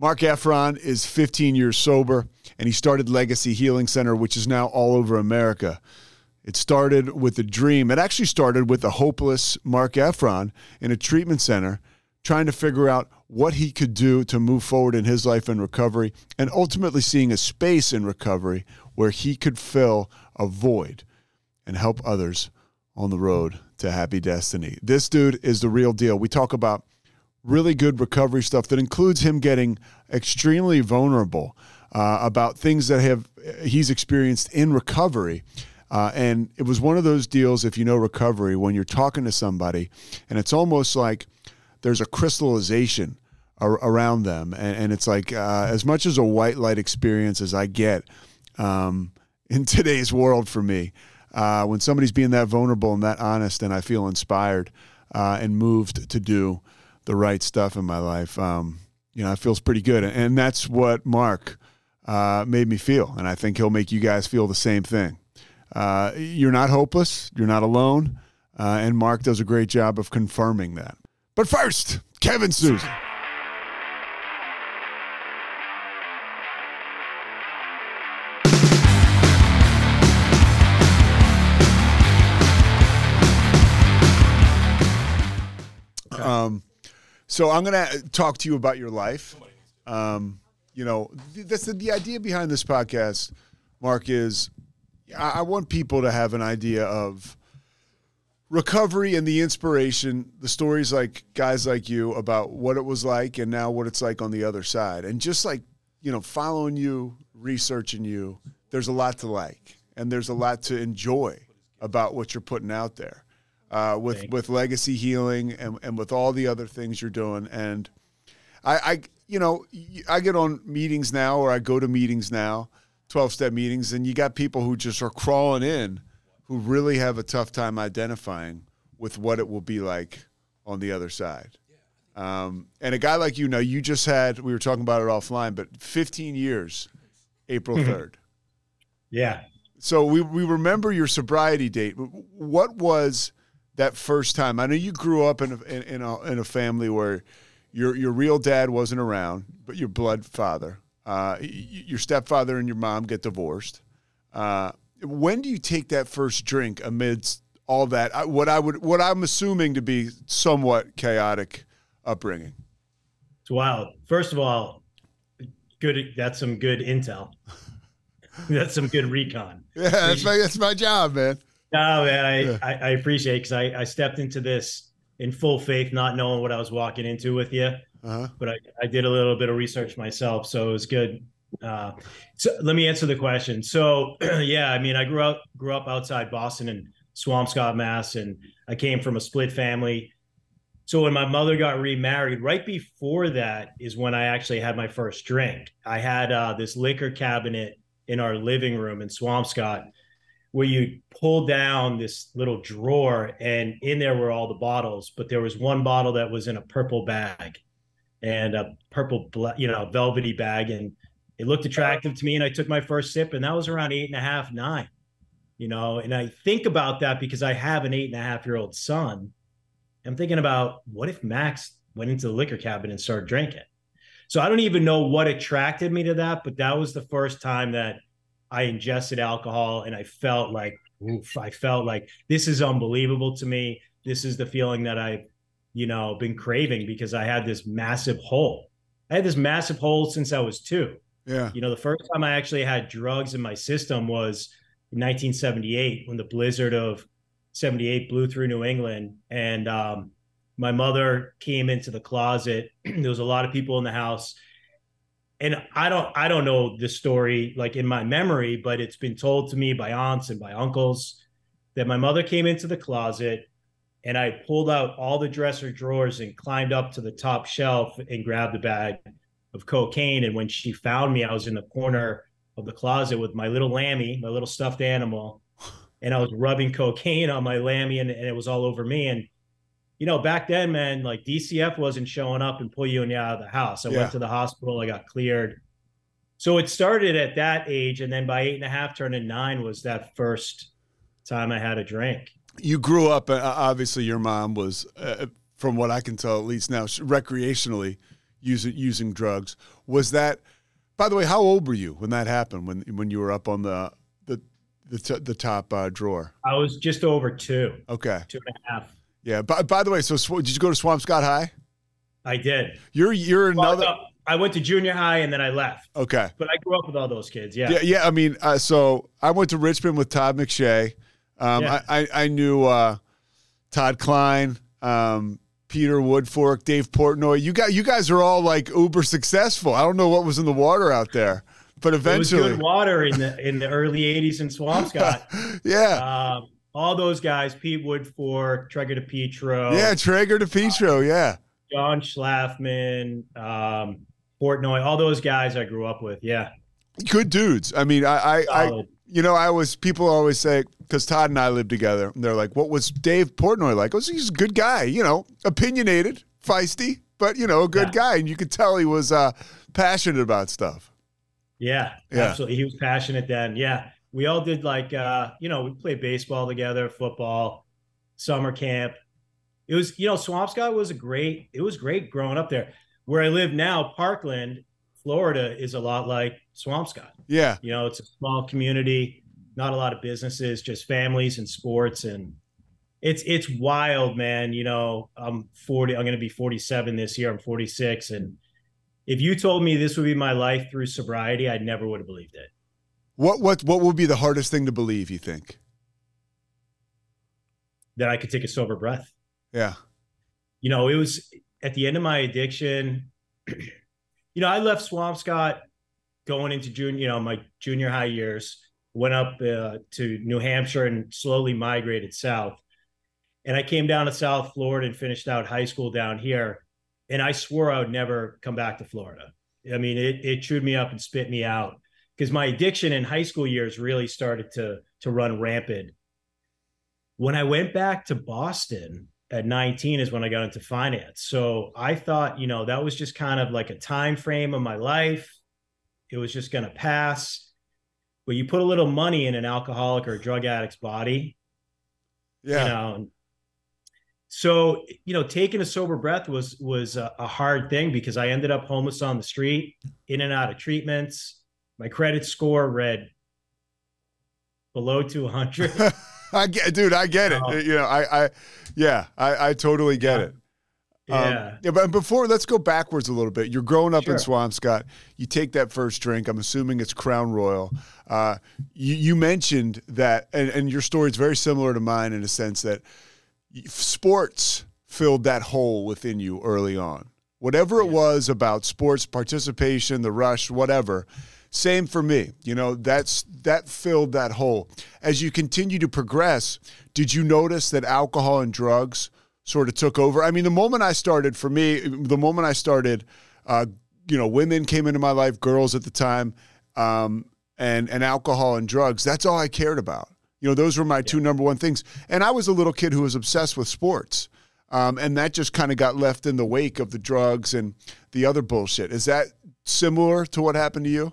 Marc Effron is 15 years sober, and he started Legacy Healing Center, which is now all over America. It started with a dream. It actually started with a hopeless Marc Effron in a treatment center trying to figure out what he could do to move forward in his life in recovery, and ultimately seeing a space in recovery where he could fill a void and help others on the road to happy destiny. This dude is the real deal. We talk about really good recovery stuff that includes him getting extremely vulnerable about things that he's experienced in recovery. And it was one of those deals, if you know recovery, when you're talking to somebody, and it's almost like there's a crystallization around them. And it's like, as much as a white light experience as I get in today's world for me, when somebody's being that vulnerable and that honest, and I feel inspired and moved to do the right stuff in my life, it feels pretty good. And that's what Marc made me feel. And I think he'll make you guys feel the same thing. You're not hopeless. You're not alone. And Marc does a great job of confirming that. But first, Kevin Susan. So I'm going to talk to you about your life. That's the idea behind this podcast, Marc, is I want people to have an idea of recovery and the inspiration, the stories like guys like you about what it was like and now what it's like on the other side. And just like, following you, researching you, there's a lot to like and there's a lot to enjoy about what you're putting out there. With Legacy Healing and with all the other things you're doing. And I get on meetings now, or I go to meetings now, 12-step meetings, and you got people who just are crawling in who really have a tough time identifying with what it will be like on the other side. And a guy like you, now you just had, we were talking about it offline, but 15 years, April 3rd. Yeah. So we remember your sobriety date. What was that first time? I know you grew up in a family where your real dad wasn't around, but your blood father, your stepfather and your mom get divorced. When do you take that first drink amidst all that? What I'm assuming to be somewhat chaotic upbringing. It's wild. First of all, good. That's some good intel. That's some good recon. Yeah, that's my job, man. No, man, I appreciate it, because I stepped into this in full faith, not knowing what I was walking into with you. Uh-huh. But I did a little bit of research myself, so it was good. So let me answer the question. So, I grew up outside Boston in Swampscott, Mass., and I came from a split family. So when my mother got remarried, right before that is when I actually had my first drink. I had this liquor cabinet in our living room in Swampscott, where you pull down this little drawer and in there were all the bottles, but there was one bottle that was in a purple bag and a purple, velvety bag. And it looked attractive to me. And I took my first sip, and that was around 8.5, 9, and I think about that because I have an 8.5-year-old son. I'm thinking about, what if Max went into the liquor cabinet and started drinking? So I don't even know what attracted me to that, but that was the first time that I ingested alcohol, and I felt like, oof, this is unbelievable to me. This is the feeling that I've, been craving, because I had this massive hole. Since I was 2. Yeah. The first time I actually had drugs in my system was in 1978, when the blizzard of 78 blew through New England. And my mother came into the closet. There was a lot of people in the house. And I don't know the story, like in my memory, but it's been told to me by aunts and by uncles that my mother came into the closet, and I pulled out all the dresser drawers and climbed up to the top shelf and grabbed a bag of cocaine. And when she found me, I was in the corner of the closet with my little Lammy, my little stuffed animal, and I was rubbing cocaine on my Lammy, and it was all over me. And back then, man, like DCF wasn't showing up and pull you and you out of the house. I went to the hospital. I got cleared. So it started at that age. And then by 8.5 turning 9 was that first time I had a drink. You grew up, obviously your mom was, from what I can tell, at least now, recreationally using drugs. Was that, by the way, how old were you when that happened, when you were up on the top drawer? I was just over two. Okay. 2.5. Yeah. By the way, so did you go to Swampscott High? I did. You're another. I went to junior high and then I left. Okay. But I grew up with all those kids. Yeah. Yeah. I mean, so I went to Richmond with Todd McShay. I knew Todd Klein, Peter Woodfork, Dave Portnoy. You guys are all like uber successful. I don't know what was in the water out there, but eventually it was good water in the early '80s in Swampscott. Yeah. All those guys: Pete Woodfork, Traeger DiPietro. Yeah, Traeger DiPietro. Yeah. John Schlaffman, Portnoy, all those guys I grew up with. Yeah. Good dudes. I mean, people always say, because Todd and I lived together, and they're like, what was Dave Portnoy like? He's a good guy, opinionated, feisty, but, a good guy. And you could tell he was passionate about stuff. Yeah, absolutely. He was passionate then. Yeah. We all did we played baseball together, football, summer camp. It was, Swampscott was great growing up there. Where I live now, Parkland, Florida, is a lot like Swampscott. Yeah. It's a small community, not a lot of businesses, just families and sports. And it's wild, man. I'm going to be 47 this year. I'm 46. And if you told me this would be my life through sobriety, I never would have believed it. What would be the hardest thing to believe, you think? That I could take a sober breath. Yeah. It was at the end of my addiction. I left Swampscott going into my junior high years, went up to New Hampshire and slowly migrated south. And I came down to South Florida and finished out high school down here. And I swore I would never come back to Florida. I mean, it chewed me up and spit me out because my addiction in high school years really started to run rampant. When I went back to Boston, at 19 is when I got into finance. So I thought, that was just kind of like a time frame of my life. It was just going to pass. But you put a little money in an alcoholic or a drug addict's body. Yeah. So, taking a sober breath was a hard thing because I ended up homeless on the street, in and out of treatments. My credit score read below 200. I get it. I totally get it. But before, let's go backwards a little bit. You're growing up in Swampscott. You take that first drink. I'm assuming it's Crown Royal. You mentioned that, and your story is very similar to mine in a sense that sports filled that hole within you early on. Whatever it was about sports participation, the rush, whatever. Same for me, that filled that hole. As you continue to progress, did you notice that alcohol and drugs sort of took over? I mean, the moment I started, women came into my life, girls at the time, and alcohol and drugs, that's all I cared about. Those were my two number one things. And I was a little kid who was obsessed with sports. And that just kind of got left in the wake of the drugs and the other bullshit. Is that similar to what happened to you?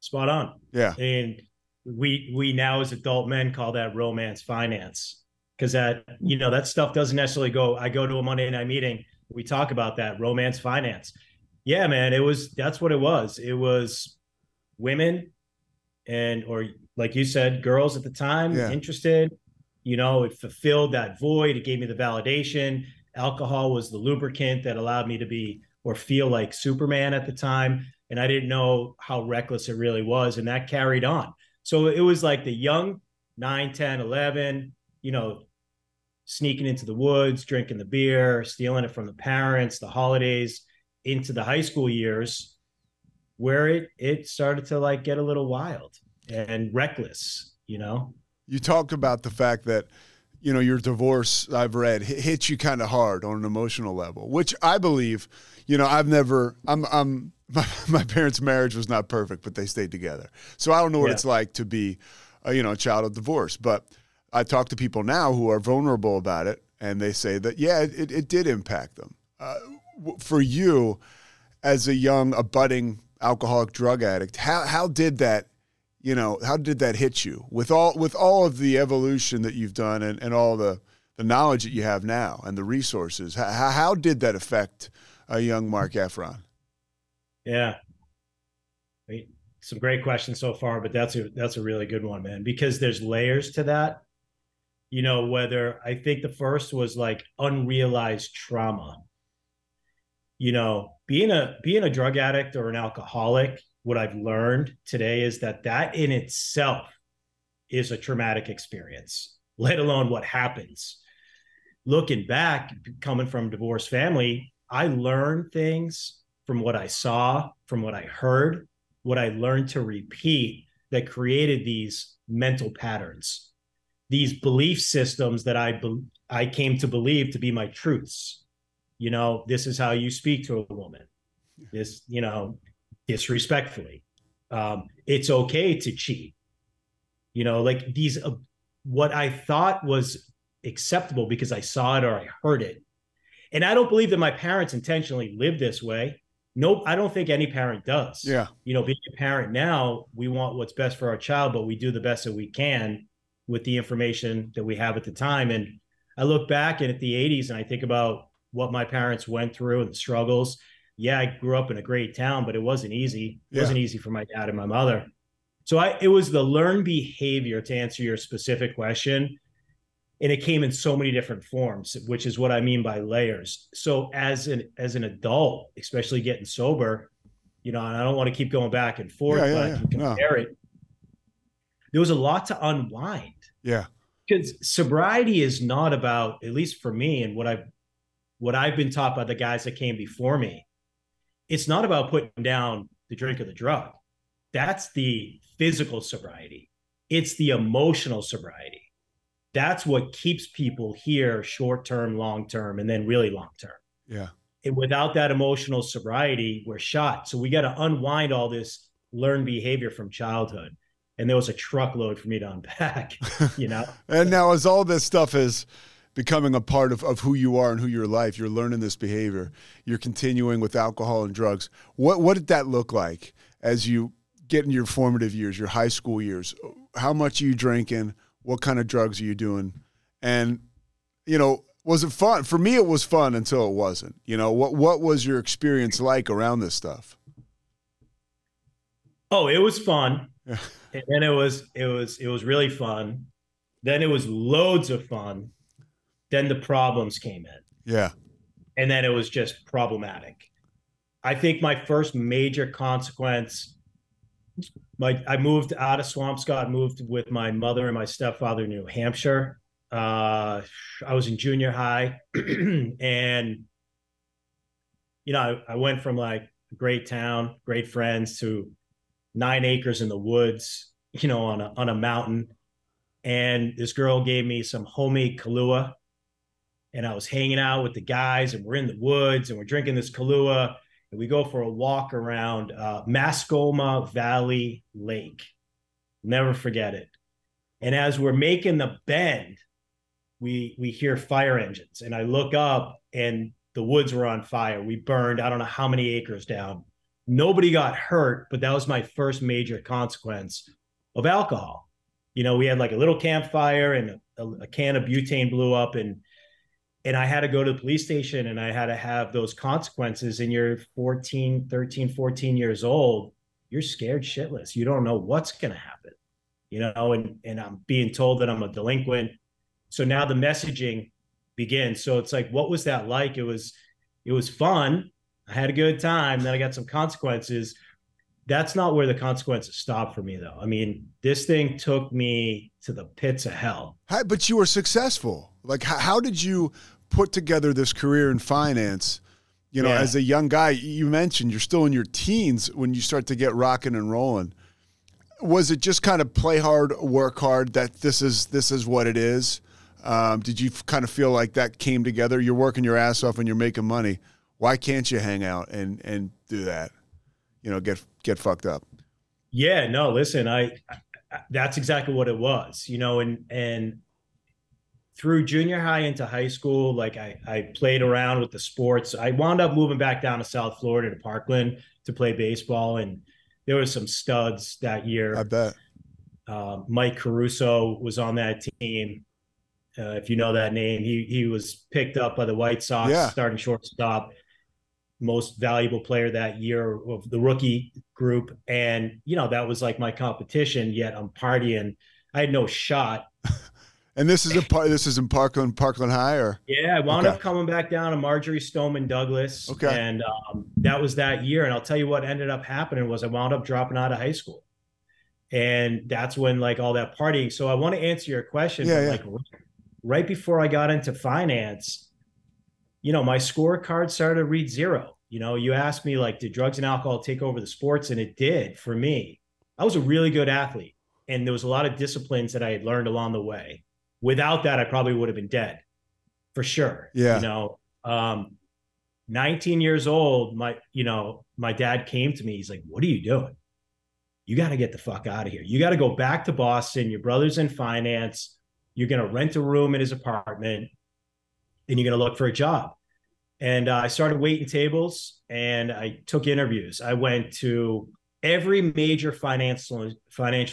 Spot on. Yeah. And we now as adult men call that romance finance because that, that stuff doesn't necessarily go. I go to a Monday night meeting. We talk about that romance finance. Yeah, man, that's what it was. It was women or like you said, girls at the time interested, it fulfilled that void. It gave me the validation. Alcohol was the lubricant that allowed me to be or feel like Superman at the time. And I didn't know how reckless it really was. And that carried on. So it was like the young 9, 10, 11, sneaking into the woods, drinking the beer, stealing it from the parents, the holidays into the high school years where it started to like get a little wild and reckless, You talked about the fact that, your divorce, I've read, hits you kind of hard on an emotional level, which I believe, my parents' marriage was not perfect, but they stayed together. So I don't know what it's like to be, a child of divorce. But I talk to people now who are vulnerable about it, and they say that, it did impact them. For you, as a young, budding alcoholic drug addict, how did that hit you with all of the evolution that you've done and all the knowledge that you have now and the resources? How did that affect a young Marc Effron? Yeah. Some great questions so far, but that's a really good one, man, because there's layers to that. You know, whether I think the first was like unrealized trauma. You know, being a drug addict or an alcoholic, what I've learned today is that in itself is a traumatic experience, let alone what happens. Looking back, coming from a divorced family, I learned things from what I saw, from what I heard, what I learned to repeat that created these mental patterns, these belief systems that I came to believe to be my truths. You know, this is how you speak to a woman. This, you know, disrespectfully. It's okay to cheat. You know, like these, what I thought was acceptable because I saw it or I heard it. And I don't believe that my parents intentionally lived this way. Nope, I don't think any parent does. Yeah. You know, being a parent now, we want what's best for our child, but we do the best that we can with the information that we have at the time. And I look back at the 80s and I think about what my parents went through and the struggles. Yeah, I grew up in a great town, but it wasn't easy. It wasn't easy for my dad and my mother. So it was the learned behavior, to answer your specific question. And it came in so many different forms, which is what I mean by layers. So as an adult, especially getting sober, you know, and I don't want to keep going back and forth, but I can compare it. There was a lot to unwind. Yeah. Because sobriety is not about, at least for me and what I've been taught by the guys that came before me, it's not about putting down the drink or the drug. That's the physical sobriety. It's the emotional sobriety. That's what keeps people here short-term, long-term, and then really long-term. Yeah. And without that emotional sobriety, we're shot. So we got to unwind all this learned behavior from childhood. And there was a truckload for me to unpack, you know? And now as all this stuff is becoming a part of who you are and who your life, you're learning this behavior, you're continuing with alcohol and drugs. What did that look like as you get in your formative years, your high school years? How much are you drinking? What kind of drugs are you doing? And, you know, was it fun? For me, it was fun until it wasn't. You know, what was your experience like around this stuff? Oh, it was fun. Yeah. And then it was really fun. Then it was loads of fun. Then the problems came in. Yeah. And then it was just problematic. I think my first major consequence, I moved out of Swampscott, moved with my mother and my stepfather in New Hampshire. I was in junior high and, you know, I went from like a great town, great friends to 9 acres in the woods, you know, on a mountain. And this girl gave me some homemade Kahlua and I was hanging out with the guys and we're in the woods and we're drinking this Kahlua. We go for a walk around Mascoma Valley Lake. Never forget it. And as we're making the bend, we hear fire engines. And I look up and the woods were on fire. We burned, I don't know how many acres down. Nobody got hurt, but that was my first major consequence of alcohol. You know, we had like a little campfire and a can of butane blew up and I had to go to the police station and I had to have those consequences. And you're 13, 14 years old. You're scared shitless. You don't know what's going to happen, you know, and I'm being told that I'm a delinquent. So now the messaging begins. So it's like, what was that like? It was fun. I had a good time. Then I got some consequences. That's not where the consequences stopped for me though. I mean, this thing took me to the pits of hell. But you were successful. Like how did you put together this career in finance, you know, as a young guy? You mentioned you're still in your teens when you start to get rocking and rolling. Was it just kind of play hard, work hard, that this is what it is? Did you kind of feel like that came together? You're working your ass off and you're making money. Why can't you hang out and do that? You know, get fucked up. Yeah, no, listen, I that's exactly what it was, you know, and through junior high into high school, like I played around with the sports. I wound up moving back down to South Florida to Parkland to play baseball. And there were some studs that year. I bet. Mike Caruso was on that team. If you know that name, he was picked up by the White Sox, starting shortstop. most valuable player that year of the rookie group. And, you know, that was like my competition, yet I'm partying. I had no shot. And this is in Parkland High, or? Yeah, I wound up coming back down to Marjory Stoneman Douglas. Okay. And that was that year. And I'll tell you what ended up happening was I wound up dropping out of high school. And that's when, like, all that partying. So I want to answer your question. Yeah, but, like, right before I got into finance, you know, my scorecard started to read zero. You know, you asked me, like, did drugs and alcohol take over the sports? And it did for me. I was a really good athlete. And there was a lot of disciplines that I had learned along the way. Without that, I probably would have been dead for sure. Yeah. You know, 19 years old, my dad came to me. He's like, what are you doing? You got to get the fuck out of here. You got to go back to Boston. Your brother's in finance. You're going to rent a room in his apartment and you're going to look for a job. And I started waiting tables and I took interviews. I went to every major financial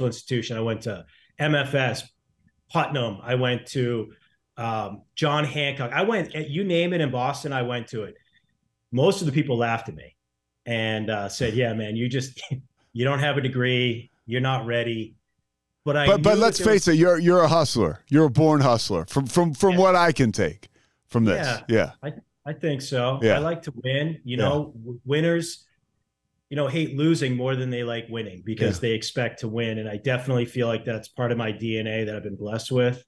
institution. I went to MFS, Putnam. I went to John Hancock. I went, you name it, in Boston, I went to it. Most of the people laughed at me and said, yeah, man, you don't have a degree. You're not ready. But let's face it, you're a hustler. You're a born hustler from what I can take from this. Yeah. I think so. Yeah. I like to win, winners, hate losing more than they like winning because they expect to win. And I definitely feel like that's part of my DNA that I've been blessed with.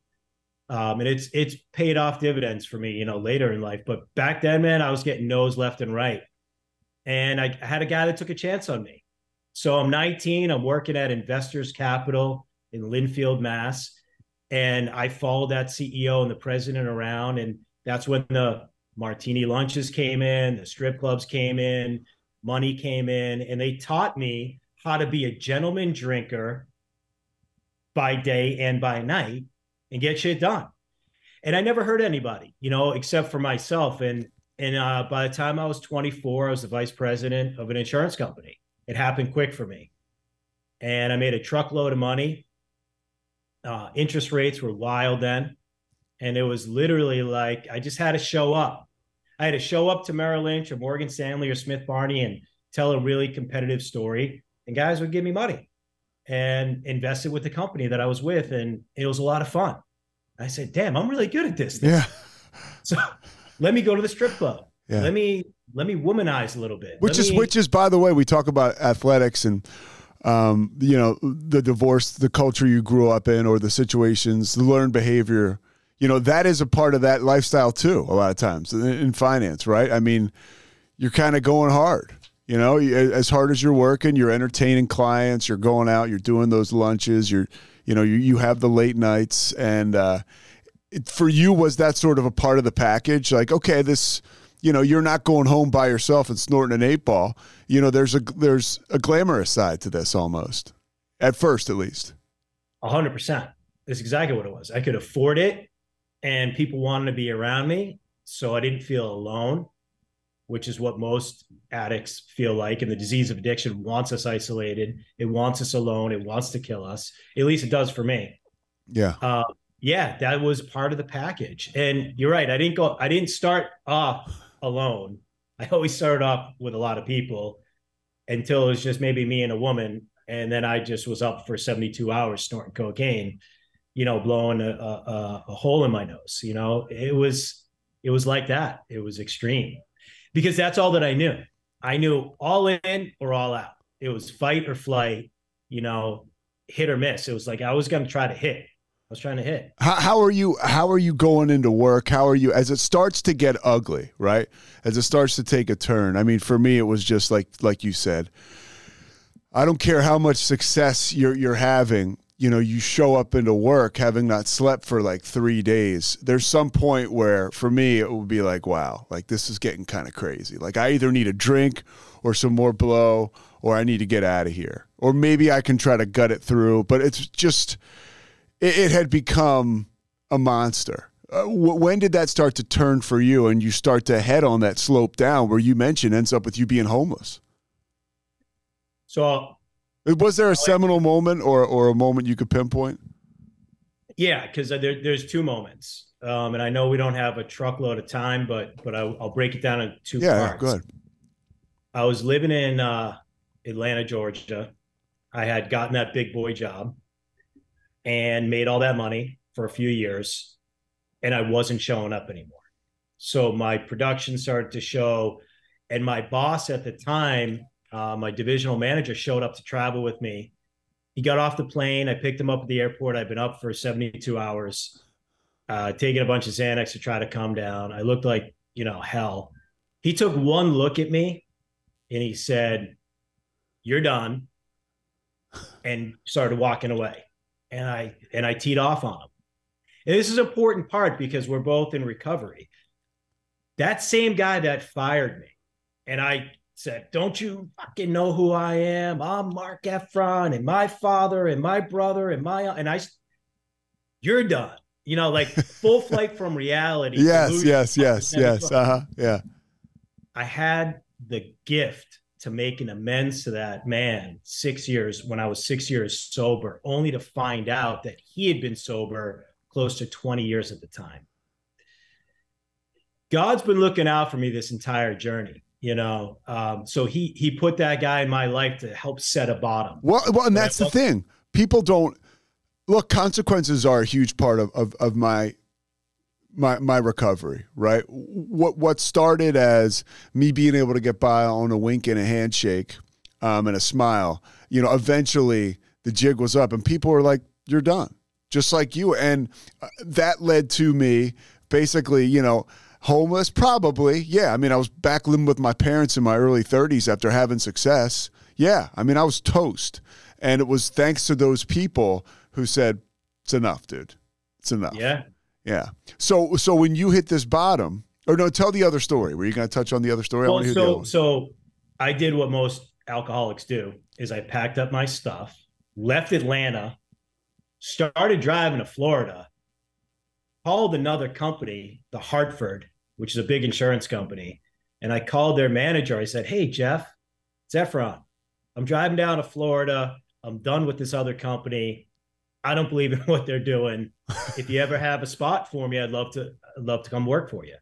And it's paid off dividends for me, later in life. But back then, man, I was getting no's left and right. And I had a guy that took a chance on me. So I'm 19, I'm working at Investors Capital in Linfield, Mass. And I followed that CEO and the president around. And that's when the martini lunches came in, the strip clubs came in, money came in, and they taught me how to be a gentleman drinker by day and by night and get shit done. And I never hurt anybody, except for myself. And by the time I was 24, I was the vice president of an insurance company. It happened quick for me. And I made a truckload of money. Interest rates were wild then. And it was literally like, I just had to show up. I had to show up to Merrill Lynch or Morgan Stanley or Smith Barney and tell a really competitive story. And guys would give me money and invest it with the company that I was with. And it was a lot of fun. I said, damn, I'm really good at this thing. Yeah. So let me go to the strip club. Yeah. Let me womanize a little bit. Which is, by the way, we talk about athletics and, the divorce, the culture you grew up in or the situations, the learned behavior. That is a part of that lifestyle too, a lot of times in finance, right? I mean, you're kind of going hard, as hard as you're working, you're entertaining clients, you're going out, you're doing those lunches, you have the late nights. And for you, was that sort of a part of the package? Like, okay, this, you're not going home by yourself and snorting an 8-ball. There's a glamorous side to this almost, at first at least. 100%. That's exactly what it was. I could afford it. And people wanted to be around me, so I didn't feel alone, which is what most addicts feel like. And the disease of addiction wants us isolated. It wants us alone. It wants to kill us. At least it does for me. Yeah. That was part of the package. And you're right. I didn't start off alone. I always started off with a lot of people until it was just maybe me and a woman. And then I just was up for 72 hours snorting cocaine, blowing a hole in my nose. It was like that. It was extreme because that's all that I knew. I knew all in or all out. It was fight or flight, hit or miss. It was like, I was going to try to hit. I was trying to hit. How are you going into work? How are you, as it starts to get ugly, right? As it starts to take a turn. I mean, for me, it was just like you said, I don't care how much success you're having. You show up into work having not slept for like 3 days. There's some point where for me, it would be like, wow, like this is getting kind of crazy. Like I either need a drink or some more blow, or I need to get out of here, or maybe I can try to gut it through. But it's just, it had become a monster. When did that start to turn for you? And you start to head on that slope down where you mentioned ends up with you being homeless. So was there a seminal moment or a moment you could pinpoint? Yeah, because there's two moments. And I know we don't have a truckload of time, but I'll break it down in two parts. Yeah, good. I was living in Atlanta, Georgia. I had gotten that big boy job and made all that money for a few years, and I wasn't showing up anymore. So my production started to show, and my boss at the time, my divisional manager, showed up to travel with me. He got off the plane. I picked him up at the airport. I'd been up for 72 hours, taking a bunch of Xanax to try to calm down. I looked like, you know, hell. He took one look at me and he said, "You're done," and started walking away. And I teed off on him. And this is an important part because we're both in recovery. That same guy that fired me, and I said, "Don't you fucking know who I am? I'm Marc Effron and my father and my brother and my..." And I, "You're done." You know, like full flight from reality. Yes. Uh-huh. Yeah. I had the gift to make an amends to that man 6 years, when I was 6 years sober, only to find out that he had been sober close to 20 years at the time. God's been looking out for me this entire journey. You know, so he put that guy in my life to help set a bottom. Well, and that's the thing. People don't look. Consequences are a huge part of my recovery, right? What started as me being able to get by on a wink and a handshake, and a smile, you know, eventually the jig was up, and people were like, "You're done," just like you, and that led to me basically, you know. Homeless, probably. Yeah. I mean, I was back living with my parents in my early 30s after having success. Yeah. I mean, I was toast. And it was thanks to those people who said, "It's enough, dude. It's enough." Yeah. Yeah. So when you hit this bottom, or no, tell the other story. Were you going to touch on the other story? Well, so I did what most alcoholics do, is I packed up my stuff, left Atlanta, started driving to Florida, called another company, the Hartford, which is a big insurance company. And I called their manager. I said, "Hey, Jeff, it's Effron. I'm driving down to Florida. I'm done with this other company. I don't believe in what they're doing. If you ever have a spot for me, I'd love to come work for you."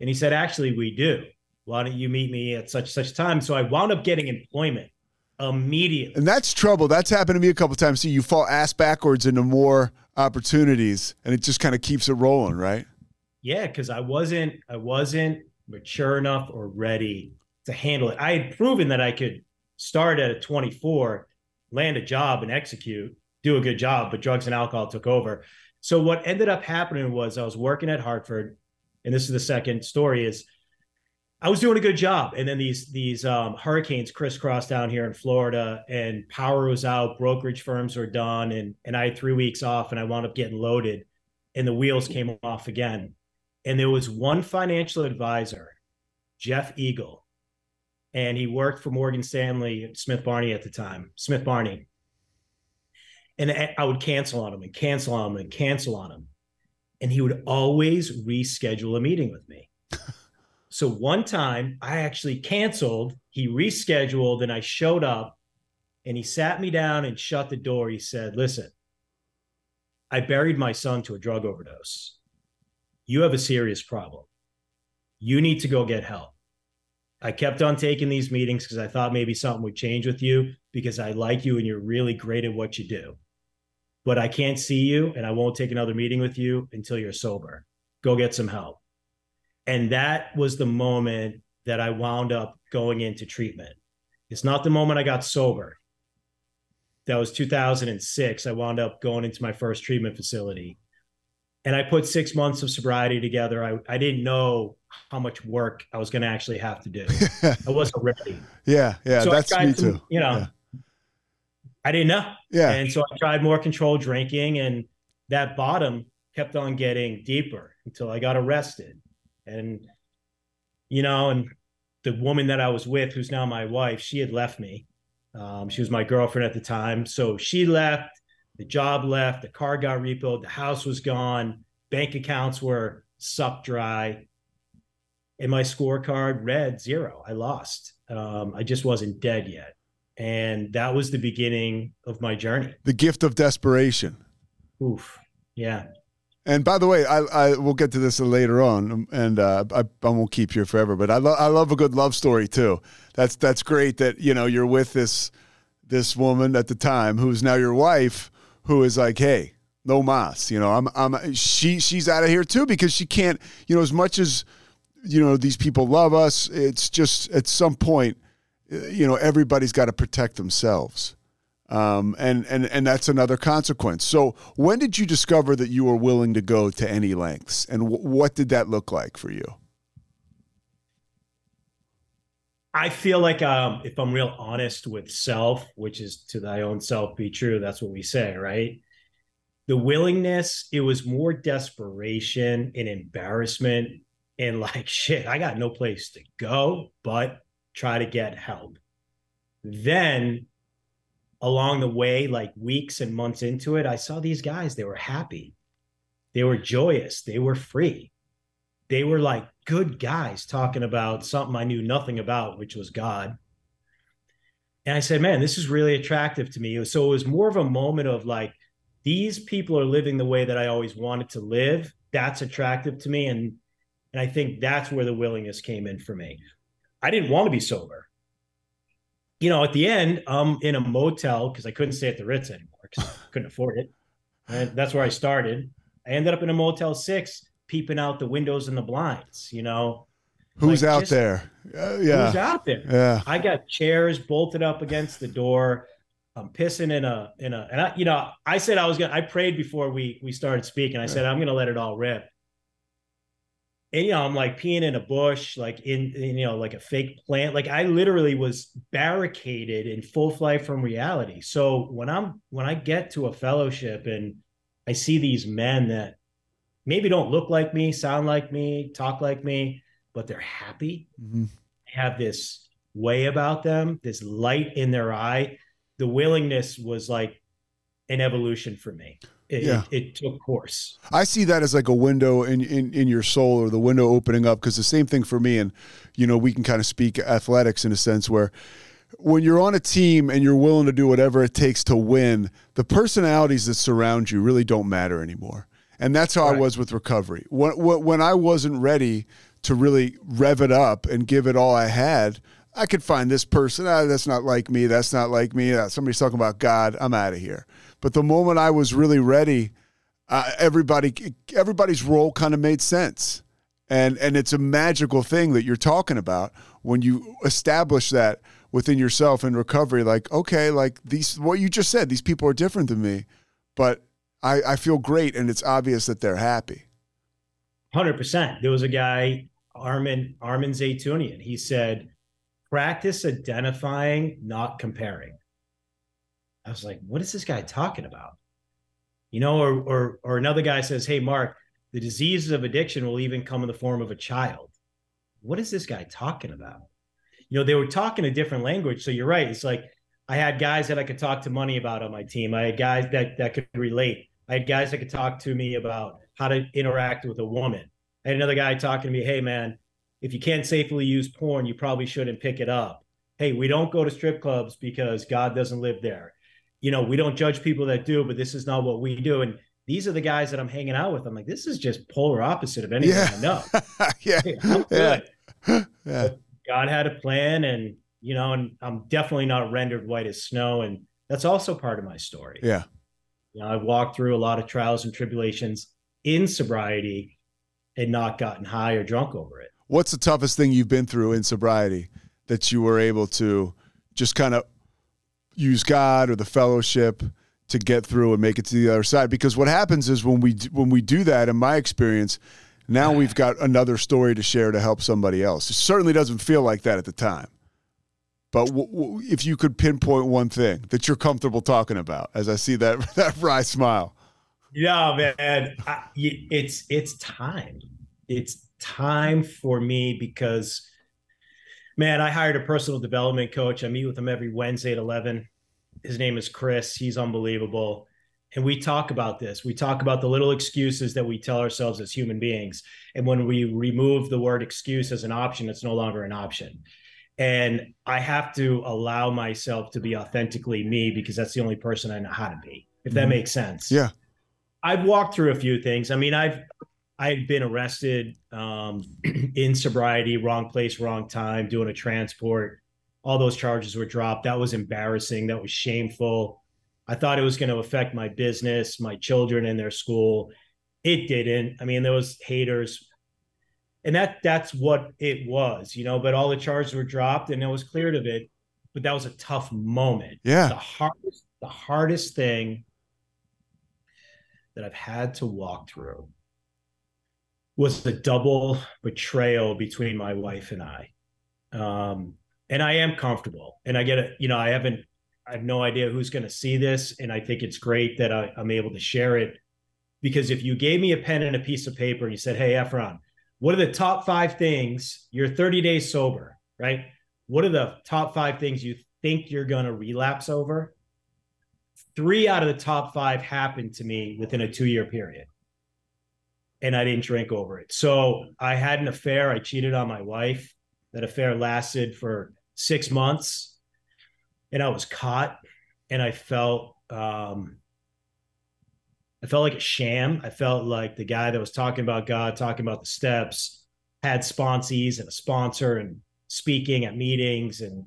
And he said, "Actually, we do. Why don't you meet me at such time?" So I wound up getting employment immediately. And that's trouble. That's happened to me a couple of times. See, you fall ass backwards into more opportunities, and it just kind of keeps it rolling, right? Yeah, because I wasn't mature enough or ready to handle it. I had proven that I could start at a 24, land a job and execute, do a good job, but drugs and alcohol took over. So what ended up happening was I was working at Hartford, and this is the second story, is I was doing a good job. And then these hurricanes crisscrossed down here in Florida, and power was out, brokerage firms were done. And I had 3 weeks off, and I wound up getting loaded, and the wheels came off again. And there was one financial advisor, Jeff Eagle, and he worked for Morgan Stanley, Smith Barney at the time, Smith Barney. And I would cancel on him. And he would always reschedule a meeting with me. So one time I actually canceled, he rescheduled, and I showed up, and he sat me down and shut the door. He said, "Listen, I buried my son to a drug overdose. You have a serious problem. You need to go get help. I kept on taking these meetings because I thought maybe something would change with you, because I like you and you're really great at what you do. But I can't see you, and I won't take another meeting with you until you're sober. Go get some help." And that was the moment that I wound up going into treatment. It's not the moment I got sober. That was 2006. I wound up going into my first treatment facility. And I put 6 months of sobriety together. I didn't know how much work I was going to actually have to do. I wasn't ready. Yeah, so that's me too. You know, yeah. I didn't know. Yeah. And so I tried more controlled drinking, and that bottom kept on getting deeper until I got arrested. And, you know, and the woman that I was with, who's now my wife, she had left me. She was my girlfriend at the time. So she left, the job left, the car got rebuilt, the house was gone, bank accounts were sucked dry. And my scorecard read 0. I lost. I just wasn't dead yet. And that was the beginning of my journey. The gift of desperation. Oof. Yeah. And by the way, I we'll get to this later on, and I won't keep you forever. But I love a good love story too. That's great that you know you're with this woman at the time who's now your wife, who is like, hey, no mas, you know, she's out of here too, because she can't, you know, as much as you know these people love us, it's just at some point, you know, everybody's got to protect themselves. And that's another consequence. So when did you discover that you were willing to go to any lengths, and what did that look like for you? I feel like, if I'm real honest with self, which is to thy own self be true. That's what we say, right? The willingness, it was more desperation and embarrassment and like, shit, I got no place to go, but try to get help. Then along the way, like weeks and months into it, I saw these guys, they were happy. They were joyous. They were free. They were like good guys talking about something I knew nothing about, which was God. And I said, man, this is really attractive to me. So it was more of a moment of like, these people are living the way that I always wanted to live. That's attractive to me. And I think that's where the willingness came in for me. I didn't want to be sober. You know, at the end, I'm in a motel because I couldn't stay at the Ritz anymore because I couldn't afford it. And that's where I started. I ended up in a Motel 6, peeping out the windows and the blinds, you know. Who's like, out there? Yeah. Who's out there? Yeah. I got chairs bolted up against the door. I'm pissing in a, and I, you know, I said I prayed before we started speaking. I said, I'm going to let it all rip. And, you know, I'm like peeing in a bush, like in, you know, like a fake plant. Like I literally was barricaded in full flight from reality. So when I get to a fellowship and I see these men that maybe don't look like me, sound like me, talk like me, but they're happy. Mm-hmm. They have this way about them, this light in their eye. The willingness was like an evolution for me. It took course. I see that as like a window in your soul, or the window opening up, because the same thing for me, and, you know, we can kind of speak athletics in a sense where when you're on a team and you're willing to do whatever it takes to win, the personalities that surround you really don't matter anymore. And that's how I was with recovery. When I wasn't ready to really rev it up and give it all I had, I could find this person, that's not like me, that's not like me, somebody's talking about God, I'm out of here. But the moment I was really ready, everybody's role kind of made sense. And it's a magical thing that you're talking about when you establish that within yourself in recovery. Like, okay, like these, what you just said, these people are different than me, but I feel great, and it's obvious that they're happy. 100%. There was a guy, Armin Zaytunian. He said, practice identifying, not comparing. I was like, what is this guy talking about? You know, or another guy says, hey, Mark, the diseases of addiction will even come in the form of a child. What is this guy talking about? You know, they were talking a different language. So you're right. It's like, I had guys that I could talk to money about on my team. I had guys that could relate. I had guys that could talk to me about how to interact with a woman. I had another guy talking to me, hey, man, if you can't safely use porn, you probably shouldn't pick it up. Hey, we don't go to strip clubs because God doesn't live there. You know, we don't judge people that do, but this is not what we do. And these are the guys that I'm hanging out with. I'm like, this is just polar opposite of anything I know. Yeah. God had a plan, and, you know, and I'm definitely not rendered white as snow. And that's also part of my story. Yeah. You know, I walked through a lot of trials and tribulations in sobriety and not gotten high or drunk over it. What's the toughest thing you've been through in sobriety that you were able to just kind of use God or the fellowship to get through and make it to the other side? Because what happens is when we do that, in my experience, now we've got another story to share to help somebody else. It certainly doesn't feel like that at the time. But if you could pinpoint one thing that you're comfortable talking about, as I see that wry smile. Yeah, man, it's time. It's time for me because, man, I hired a personal development coach. I meet with him every Wednesday at 11. His name is Chris. He's unbelievable. And we talk about this. We talk about the little excuses that we tell ourselves as human beings. And when we remove the word excuse as an option, it's no longer an option. And I have to allow myself to be authentically me because that's the only person I know how to be, if that makes sense. Yeah. I've walked through a few things. I mean, I've been arrested in sobriety, wrong place, wrong time, doing a transport. All those charges were dropped. That was embarrassing. That was shameful. I thought it was going to affect my business, my children and their school. It didn't. I mean, there was haters. And that's what it was, you know, but all the charges were dropped and I was cleared of it. But that was a tough moment. Yeah. The hardest thing that I've had to walk through was the double betrayal between my wife and I. And I am comfortable and I get it. You know, I have no idea who's going to see this. And I think it's great that I'm able to share it, because if you gave me a pen and a piece of paper and you said, "Hey, Effron, what are the top 5 things? You're 30 days sober, right? What are the top 5 things you think you're going to relapse over?" 3 out of the top 5 happened to me within a 2-year period. And I didn't drink over it. So I had an affair. I cheated on my wife. That affair lasted for 6 months and I was caught, and I felt like a sham. I felt like the guy that was talking about God, talking about the steps, had sponsees and a sponsor and speaking at meetings and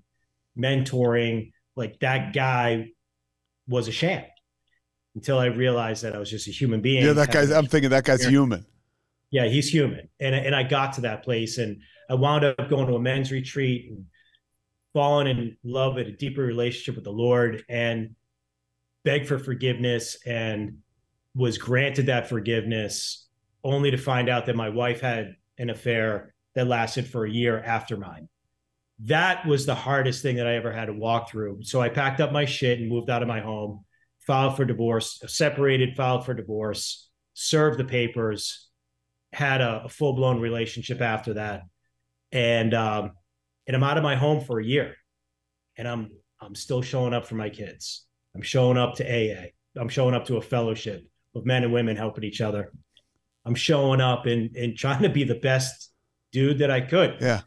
mentoring. Like, that guy was a sham. Until I realized that I was just a human being. Yeah, I'm thinking that guy's human. Yeah, he's human. And I got to that place, and I wound up going to a men's retreat and falling in love with a deeper relationship with the Lord, and begged for forgiveness and was granted that forgiveness, only to find out that my wife had an affair that lasted for a year after mine. That was the hardest thing that I ever had to walk through. So I packed up my shit and moved out of my home. Filed for divorce, separated, filed for divorce, served the papers, had a full-blown relationship after that. And I'm out of my home for a year, and I'm still showing up for my kids. I'm showing up to AA. I'm showing up to a fellowship of men and women helping each other. I'm showing up and trying to be the best dude that I could. Yeah.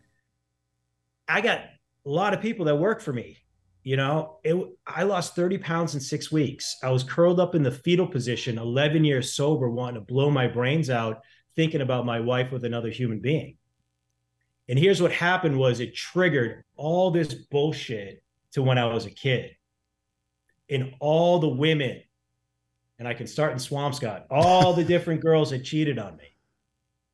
I got a lot of people that work for me. You know, I lost 30 pounds in 6 weeks. I was curled up in the fetal position, 11 years sober, wanting to blow my brains out, thinking about my wife with another human being. And here's what happened was it triggered all this bullshit to when I was a kid. And all the women, and I can start in Swampscott, all the different girls that cheated on me,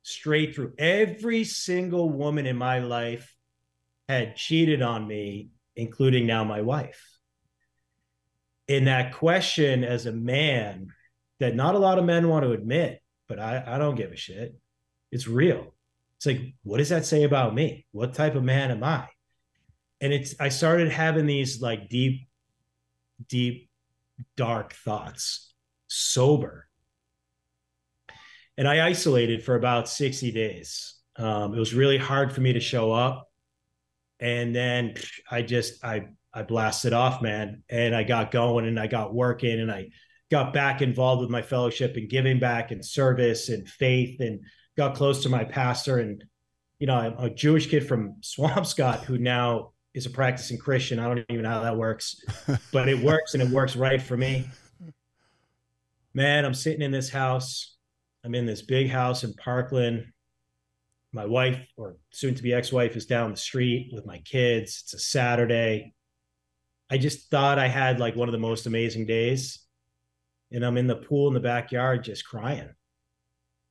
straight through. Every single woman in my life had cheated on me, including now my wife. In that question, as a man, that not a lot of men want to admit, but I don't give a shit. It's real. It's like, what does that say about me? What type of man am I? And I started having these like deep, dark thoughts, sober. And I isolated for about 60 days. It was really hard for me to show up. And then I blasted off, man. And I got going and I got working and I got back involved with my fellowship and giving back and service and faith, and got close to my pastor. And, you know, I'm a Jewish kid from Swampscott who now is a practicing Christian. I don't even know how that works, but it works, and it works right for me. Man, I'm sitting in this house. I'm in this big house in Parkland. My wife, or soon-to-be ex-wife, is down the street with my kids. It's a Saturday. I just thought I had like one of the most amazing days. And I'm in the pool in the backyard just crying.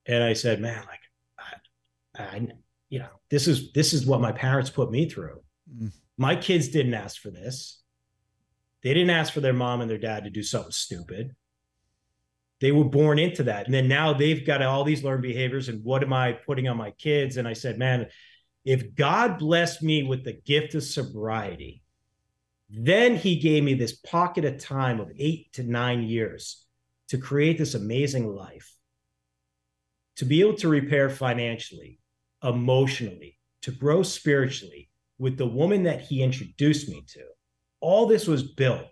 And I said, man, like, you know, this is what my parents put me through. Mm-hmm. My kids didn't ask for this. They didn't ask for their mom and their dad to do something stupid. They were born into that. And then now they've got all these learned behaviors. And what am I putting on my kids? And I said, man, if God blessed me with the gift of sobriety, then he gave me this pocket of time of 8 to 9 years to create this amazing life, to be able to repair financially, emotionally, to grow spiritually with the woman that he introduced me to. All this was built.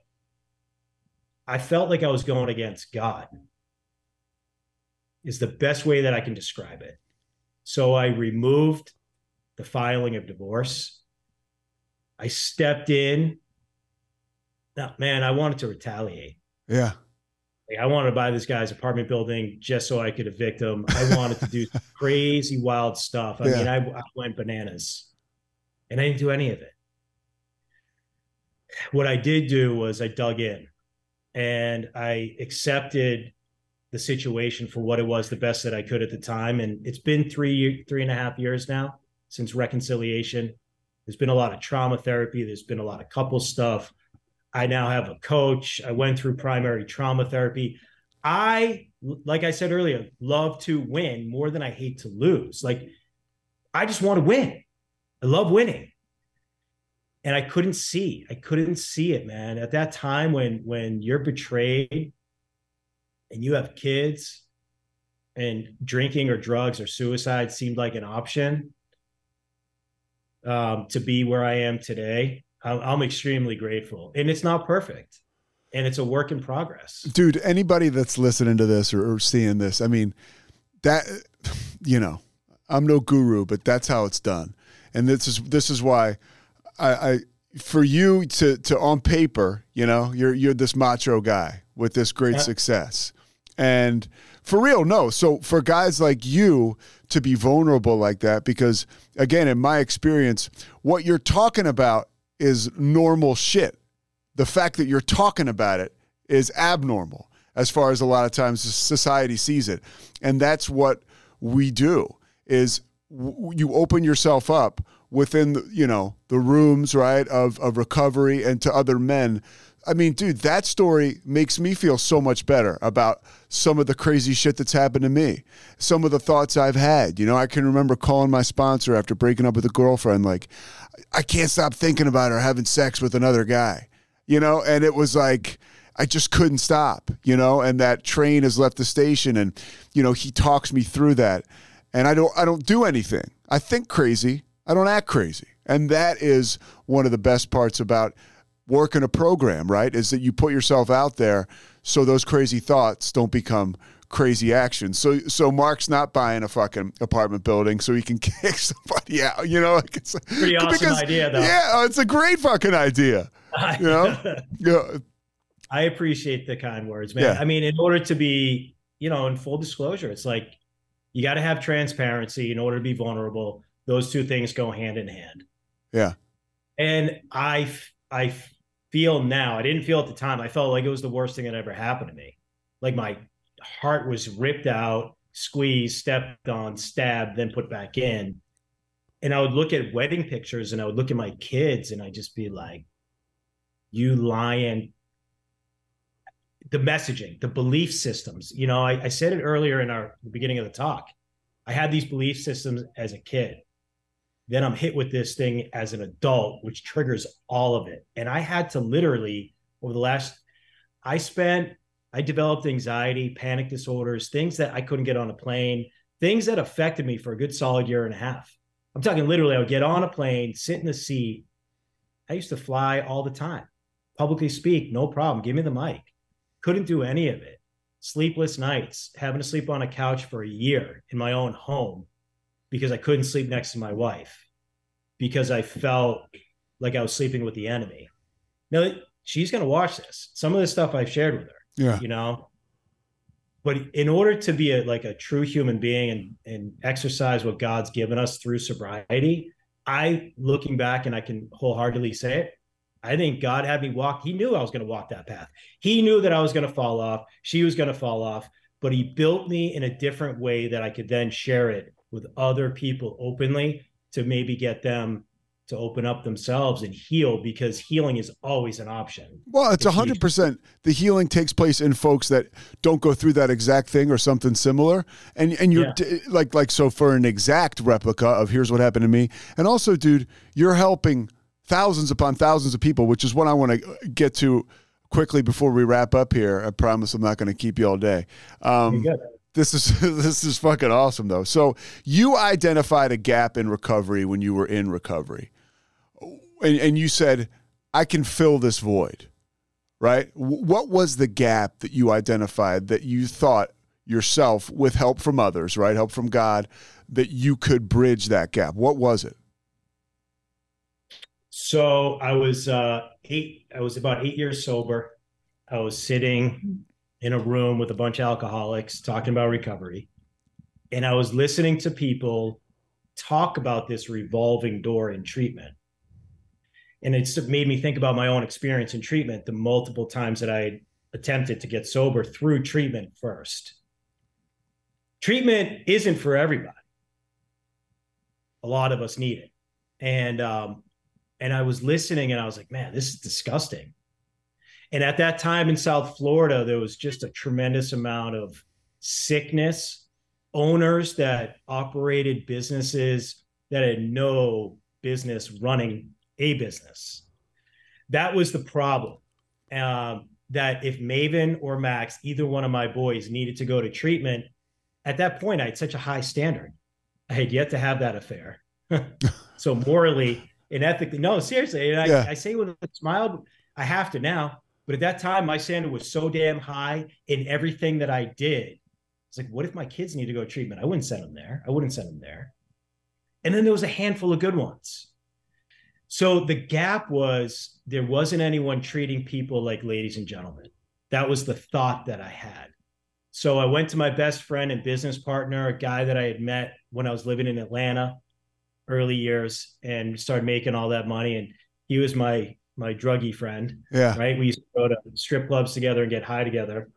I felt like I was going against God, is the best way that I can describe it. So I removed the filing of divorce. I stepped in. Now, man, I wanted to retaliate. Yeah. Like, I wanted to buy this guy's apartment building just so I could evict him. I wanted to do crazy, wild stuff. I mean, I went bananas, and I didn't do any of it. What I did do was I dug in, and I accepted the situation for what it was, the best that I could at the time. And it's been three and a half years now since reconciliation. There's been a lot of trauma therapy. There's been a lot of couple stuff. I now have a coach. I went through primary trauma therapy. I, like I said earlier, love to win more than I hate to lose. Like, I just want to win. I love winning. And I couldn't see it, man. At that time when you're betrayed and you have kids and drinking or drugs or suicide seemed like an option, to be where I am today, I'm extremely grateful. And it's not perfect, and it's a work in progress. Dude, anybody that's listening to this or seeing this, I mean, that, you know, I'm no guru, but that's how it's done. And this is why I for you to on paper, you know, you're this macho guy with this great success. And for real, no. So for guys like you to be vulnerable like that, because again, in my experience, what you're talking about is normal shit. The fact that you're talking about it is abnormal as far as a lot of times society sees it. And that's what we do is you open yourself up within the, you know, the rooms, right, of recovery and to other men. I mean, dude, that story makes me feel so much better about some of the crazy shit that's happened to me, some of the thoughts I've had. You know, I can remember calling my sponsor after breaking up with a girlfriend, like, I can't stop thinking about her having sex with another guy, you know? And it was like, I just couldn't stop, you know? And that train has left the station, and, you know, he talks me through that. And I don't do anything. I think crazy. I don't act crazy. And that is one of the best parts about working a program, right? Is that you put yourself out there so those crazy thoughts don't become crazy actions. So Mark's not buying a fucking apartment building so he can kick somebody out, you know? Like, it's pretty awesome idea, though. Yeah, it's a great fucking idea, you know? Yeah. I appreciate the kind words, man. Yeah. I mean, in order to be, you know, in full disclosure, it's like you got to have transparency in order to be vulnerable. Those two things go hand in hand. Yeah. And I feel now, I didn't feel at the time, I felt like it was the worst thing that ever happened to me. Like, my heart was ripped out, squeezed, stepped on, stabbed, then put back in. And I would look at wedding pictures, and I would look at my kids, and I'd just be like, you lying. The messaging, the belief systems. You know, I said it earlier in the beginning of the talk. I had these belief systems as a kid. Then I'm hit with this thing as an adult, which triggers all of it. And I had to literally, I developed anxiety, panic disorders, things that I couldn't get on a plane, things that affected me for a good solid year and a half. I'm talking literally, I would get on a plane, sit in the seat. I used to fly all the time, publicly speak, no problem. Give me the mic. Couldn't do any of it. Sleepless nights, having to sleep on a couch for a year in my own home, because I couldn't sleep next to my wife, because I felt like I was sleeping with the enemy. Now, she's going to watch this. Some of the stuff I've shared with her, yeah, you know, but in order to be a true human being and exercise what God's given us through sobriety, looking back, and I can wholeheartedly say it, I think God had me walk. He knew I was going to walk that path. He knew that I was going to fall off. She was going to fall off, but he built me in a different way that I could then share it with other people openly, to maybe get them to open up themselves and heal, because healing is always an option. Well, it's 100%. The healing takes place in folks that don't go through that exact thing or something similar. And you're so for an exact replica of here's what happened to me. And also, dude, you're helping thousands upon thousands of people, which is what I want to get to quickly before we wrap up here. I promise I'm not going to keep you all day. This is fucking awesome, though. So you identified a gap in recovery when you were in recovery, and you said, I can fill this void, right? What was the gap that you identified that you thought yourself, with help from others, right, help from God, that you could bridge that gap? What was it? So I was about 8 years sober. I was sitting in a room with a bunch of alcoholics talking about recovery. And I was listening to people talk about this revolving door in treatment. And it's made me think about my own experience in treatment, the multiple times that I attempted to get sober through treatment first. Treatment isn't for everybody. A lot of us need it. And I was listening and I was like, man, this is disgusting. And at that time in South Florida, there was just a tremendous amount of sickness, owners that operated businesses that had no business running a business. That was the problem. That if Maven or Max, either one of my boys, needed to go to treatment, at that point, I had such a high standard. I had yet to have that affair. So morally and ethically, no, seriously. And I say with a smile, I have to now. But at that time, my standard was so damn high in everything that I did. It's like, what if my kids need to go to treatment? I wouldn't send them there. I wouldn't send them there. And then there was a handful of good ones. So the gap was there wasn't anyone treating people like ladies and gentlemen. That was the thought that I had. So I went to my best friend and business partner, a guy that I had met when I was living in Atlanta early years and started making all that money. And he was my druggy friend, right? We used to go to strip clubs together and get high together.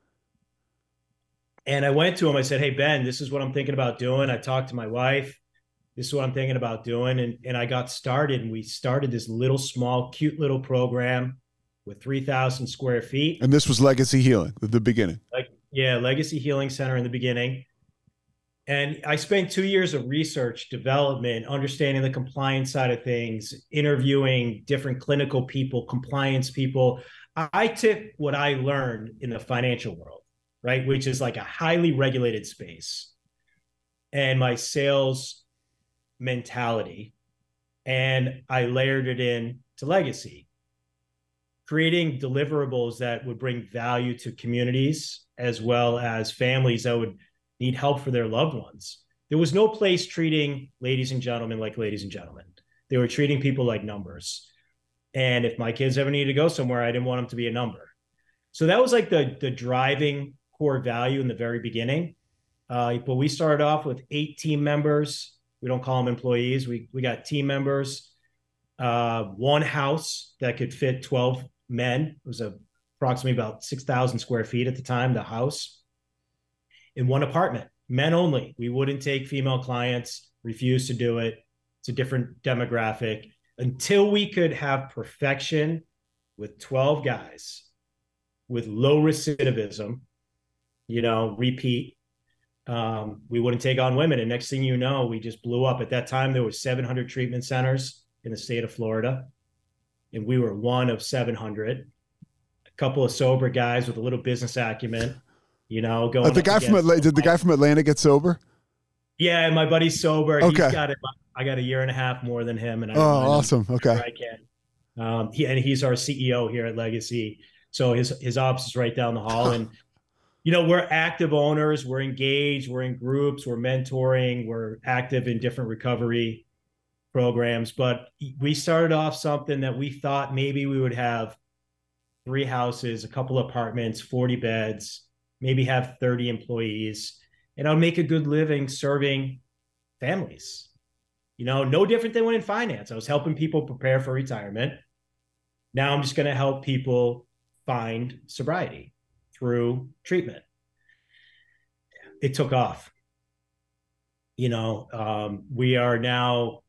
And I went to him, I said, hey, Ben, this is what I'm thinking about doing. I talked to my wife. This is what I'm thinking about doing. And I got started, and we started this little, small, cute little program with 3,000 square feet. And this was Legacy Healing at the beginning. Legacy Healing Center in the beginning. And I spent 2 years of research, development, understanding the compliance side of things, interviewing different clinical people, compliance people. I took what I learned in the financial world, right, which is like a highly regulated space, and my sales mentality, and I layered it in to Legacy, creating deliverables that would bring value to communities as well as families that would need help for their loved ones. There was no place treating ladies and gentlemen like ladies and gentlemen. They were treating people like numbers. And if my kids ever needed to go somewhere, I didn't want them to be a number. So that was like the driving core value in the very beginning. But we started off with 8 team members. We don't call them employees. We got team members, one house that could fit 12 men. It was approximately about 6,000 square feet at the time, the house. In one apartment, men only. We wouldn't take female clients, refused to do it. It's a different demographic. Until we could have perfection with 12 guys with low recidivism, repeat, we wouldn't take on women. And next thing you know, we just blew up. At that time, there were 700 treatment centers in the state of Florida, and we were one of 700. A couple of sober guys with a little business acumen. Did the guy from Atlanta get sober? Yeah, my buddy's sober. Okay. I got a year and a half more than him, and awesome. Okay, I can. He's our CEO here at Legacy, so his office is right down the hall. And we're active owners. We're engaged. We're in groups. We're mentoring. We're active in different recovery programs. But we started off something that we thought maybe we would have 3 houses, a couple apartments, 40 beds. Maybe have 30 employees, and I'll make a good living serving families. No different than when in finance. I was helping people prepare for retirement. Now I'm just going to help people find sobriety through treatment. It took off. We are now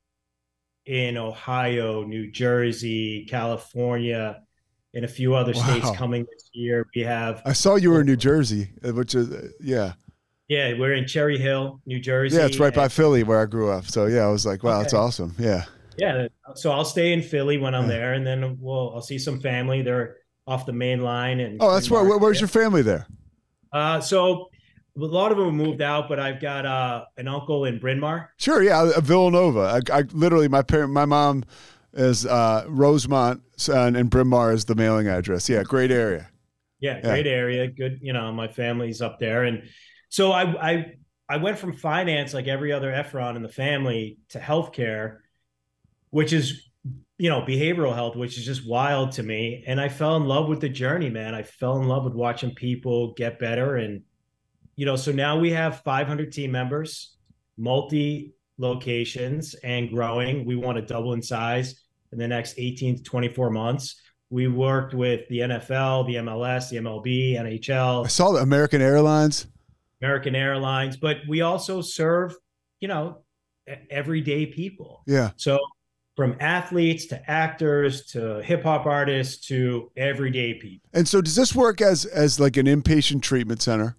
in Ohio, New Jersey, California, and a few other states coming this year. I saw you were in New Jersey, which is, Yeah, we're in Cherry Hill, New Jersey. Yeah, it's right by Philly where I grew up. So, I was like, wow, okay. That's awesome. Yeah. Yeah, so I'll stay in Philly when I'm there, and then I'll see some family. They're off the main line. That's right. Where's your family there? So a lot of them moved out, but I've got an uncle in Bryn Mawr. Sure, yeah, Villanova. I literally, my mom is Rosemont, and Bryn Mawr is the mailing address. Yeah, great area. Yeah, great area. Good, my family's up there. And so I went from finance, like every other Effron in the family, to healthcare, which is you know, behavioral health, which is just wild to me. And I fell in love with the journey, man. I fell in love with watching people get better. And, you know, so now we have 500 team members, multi locations and growing. We want to double in size in the next 18 to 24 months. We worked with the NFL, the MLS, the MLB, NHL. I saw the American Airlines, but we also serve, you know, everyday people. Yeah. So from athletes to actors to hip hop artists to everyday people. And so does this work as like an inpatient treatment center?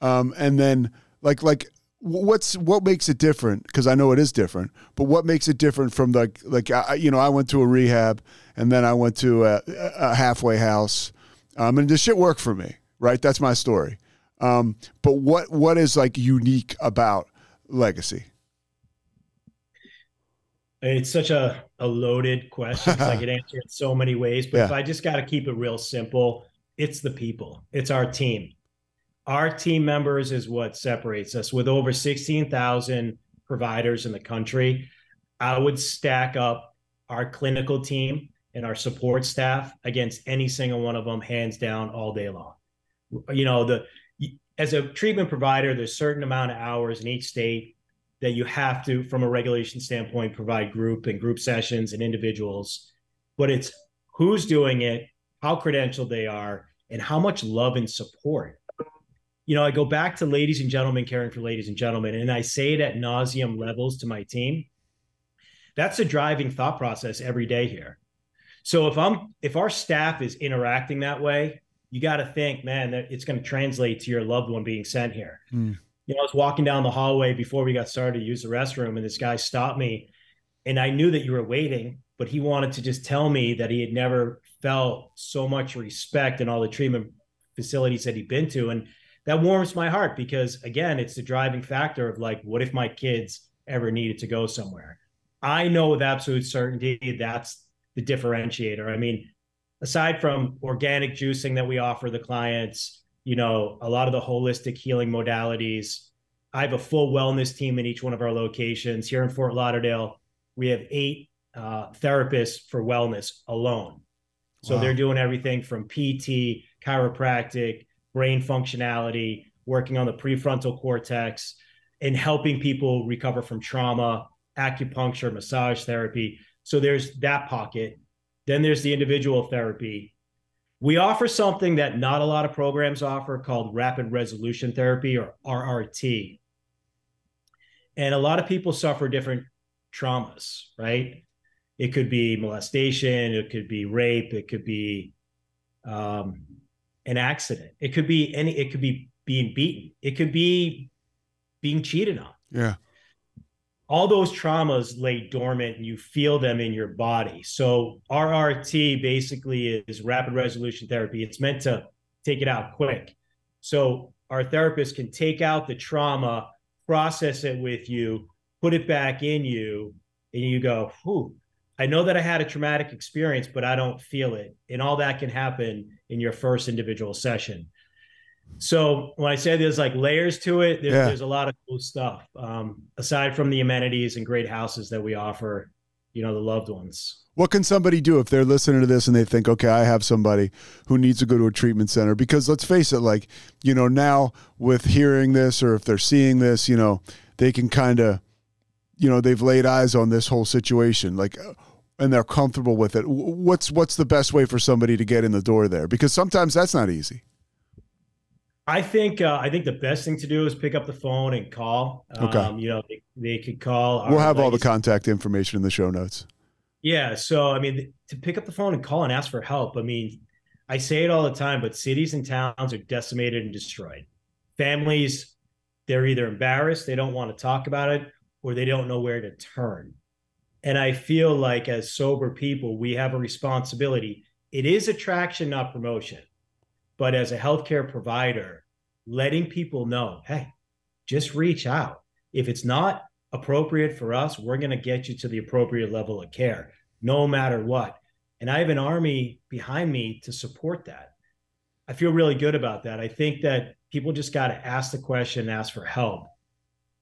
And then like what makes it different? Because I know it is different, but what makes it different from like I, you know, I went to a rehab and then I went to a halfway house, and this shit worked for me, right? That's my story. But what is like unique about Legacy? It's such a loaded question. I could answer it so many ways, but if I just got to keep it real simple, it's the people. It's our team. Our team members is what separates us. With over 16,000 providers in the country, I would stack up our clinical team and our support staff against any single one of them, hands down, all day long. You know, as a treatment provider, there's a certain amount of hours in each state that you have to, from a regulation standpoint, provide group sessions and individuals. But it's who's doing it, how credentialed they are, and how much love and support. You know, I go back to ladies and gentlemen caring for ladies and gentlemen, and I say it at nauseam levels to my team. That's a driving thought process every day here. So if our staff is interacting that way, you got to think, man, that it's going to translate to your loved one being sent here. Mm. You know, I was walking down the hallway before we got started to use the restroom, and this guy stopped me, and I knew that you were waiting, but he wanted to just tell me that he had never felt so much respect in all the treatment facilities that he'd been to. And that warms my heart because, again, it's the driving factor of like, what if my kids ever needed to go somewhere? I know with absolute certainty that's the differentiator. I mean, aside from organic juicing that we offer the clients, you know, a lot of the holistic healing modalities, I have a full wellness team in each one of our locations. Here in Fort Lauderdale, we have 8 therapists for wellness alone. So They're doing everything from PT, chiropractic, brain functionality, working on the prefrontal cortex, and helping people recover from trauma, acupuncture, massage therapy. So there's that pocket. Then there's the individual therapy. We offer something that not a lot of programs offer called rapid resolution therapy, or RRT. And a lot of people suffer different traumas, right? It could be molestation, it could be rape, it could be an accident. It could be being beaten. It could be being cheated on. Yeah. All those traumas lay dormant and you feel them in your body. So RRT basically is rapid resolution therapy. It's meant to take it out quick. So our therapist can take out the trauma, process it with you, put it back in you, and you go, whew, I know that I had a traumatic experience, but I don't feel it. And all that can happen in your first individual session. So when I say there's like layers to it, there's a lot of cool stuff. Aside from the amenities and great houses that we offer, you know, the loved ones. What can somebody do if they're listening to this and they think, okay, I have somebody who needs to go to a treatment center? Because let's face it, like, you know, now with hearing this, or if they're seeing this, you know, they can kind of, you know, they've laid eyes on this whole situation, like, and they're comfortable with it. What's the best way for somebody to get in the door there? Because sometimes that's not easy. I think the best thing to do is pick up the phone and call. Okay. You know, they could call. We'll have all the contact information in the show notes. Yeah. So, I mean, to pick up the phone and call and ask for help. I mean, I say it all the time, but cities and towns are decimated and destroyed. Families, they're either embarrassed, they don't want to talk about it, or they don't know where to turn. And I feel like as sober people, we have a responsibility. It is attraction, not promotion. But as a healthcare provider, letting people know, hey, just reach out. If it's not appropriate for us, we're going to get you to the appropriate level of care, no matter what. And I have an army behind me to support that. I feel really good about that. I think that people just got to ask the question, ask for help,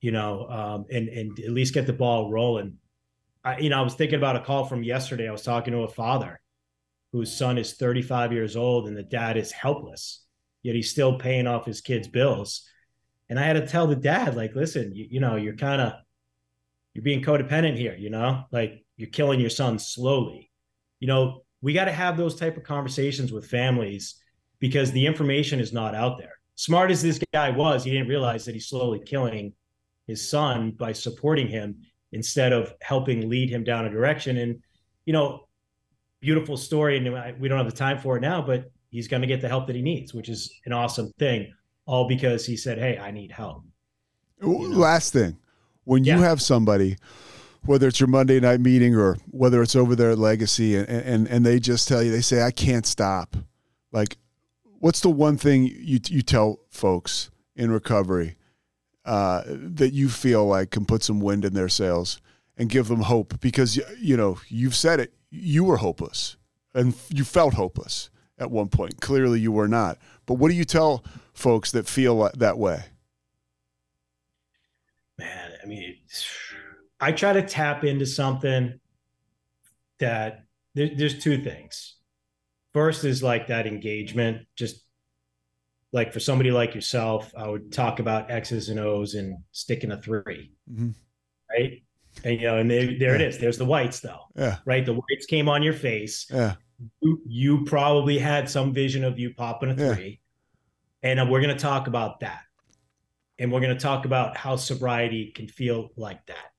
you know, and at least get the ball rolling. I was thinking about a call from yesterday. I was talking to a father whose son is 35 years old and the dad is helpless, yet he's still paying off his kid's bills. And I had to tell the dad, like, listen, you're being codependent here, like you're killing your son slowly. We got to have those type of conversations with families because the information is not out there. Smart as this guy was, he didn't realize that he's slowly killing his son by supporting him instead of helping lead him down a direction. And, beautiful story. And we don't have the time for it now, but he's going to get the help that he needs, which is an awesome thing, all because he said, hey, I need help. Last thing, when you have somebody, whether it's your Monday night meeting or whether it's over there at Legacy and they just tell you, they say, I can't stop. Like, what's the one thing you tell folks in recovery that you feel like can put some wind in their sails and give them hope? Because, you've said it, you were hopeless and you felt hopeless at one point. Clearly you were not. But what do you tell folks that feel that way? Man, I try to tap into something that there's two things. First is like that engagement, just like for somebody like yourself, I would talk about X's and O's and sticking a 3, mm-hmm. right? And, there it is. There's the whites though, right? The whites came on your face. Yeah. You probably had some vision of you popping a 3 and we're going to talk about that. And we're going to talk about how sobriety can feel like that.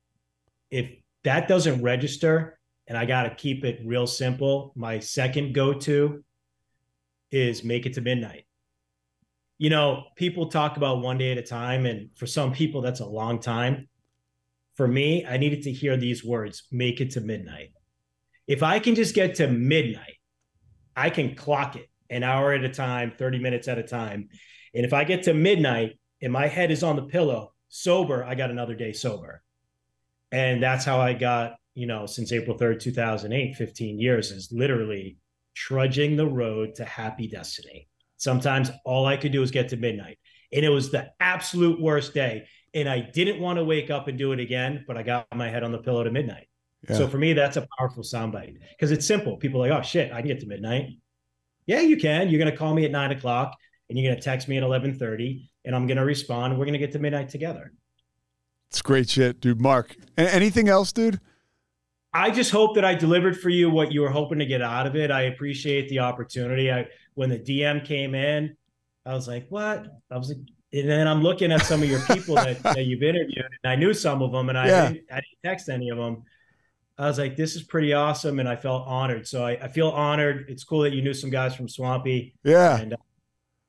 If that doesn't register, and I got to keep it real simple, my second go-to is make it to midnight. People talk about one day at a time, and for some people, that's a long time. For me, I needed to hear these words, make it to midnight. If I can just get to midnight, I can clock it an hour at a time, 30 minutes at a time. And if I get to midnight and my head is on the pillow, sober, I got another day sober. And that's how I got, since April 3rd, 2008, 15 years is literally trudging the road to happy destiny. Sometimes all I could do was get to midnight. And it was the absolute worst day. And I didn't want to wake up and do it again, but I got my head on the pillow to midnight. Yeah. So for me, that's a powerful soundbite because it's simple. People are like, oh, shit, I can get to midnight. Yeah, you can. You're going to call me at 9:00 and you're going to text me at 11:30 and I'm going to respond. And we're going to get to midnight together. It's great shit, dude. Marc, anything else, dude? I just hope that I delivered for you what you were hoping to get out of it. I appreciate the opportunity. When the DM came in, I was like, what? And then I'm looking at some of your people that you've interviewed, and I knew some of them, and I didn't text any of them. I was like, this is pretty awesome, and I felt honored. So I feel honored. It's cool that you knew some guys from Swampy. Yeah. And,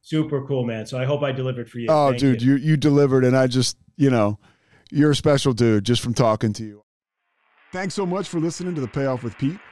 super cool, man. So I hope I delivered for you. Oh, dude, you delivered, and I just, you're a special dude just from talking to you. Thanks so much for listening to The Payoff with Pete.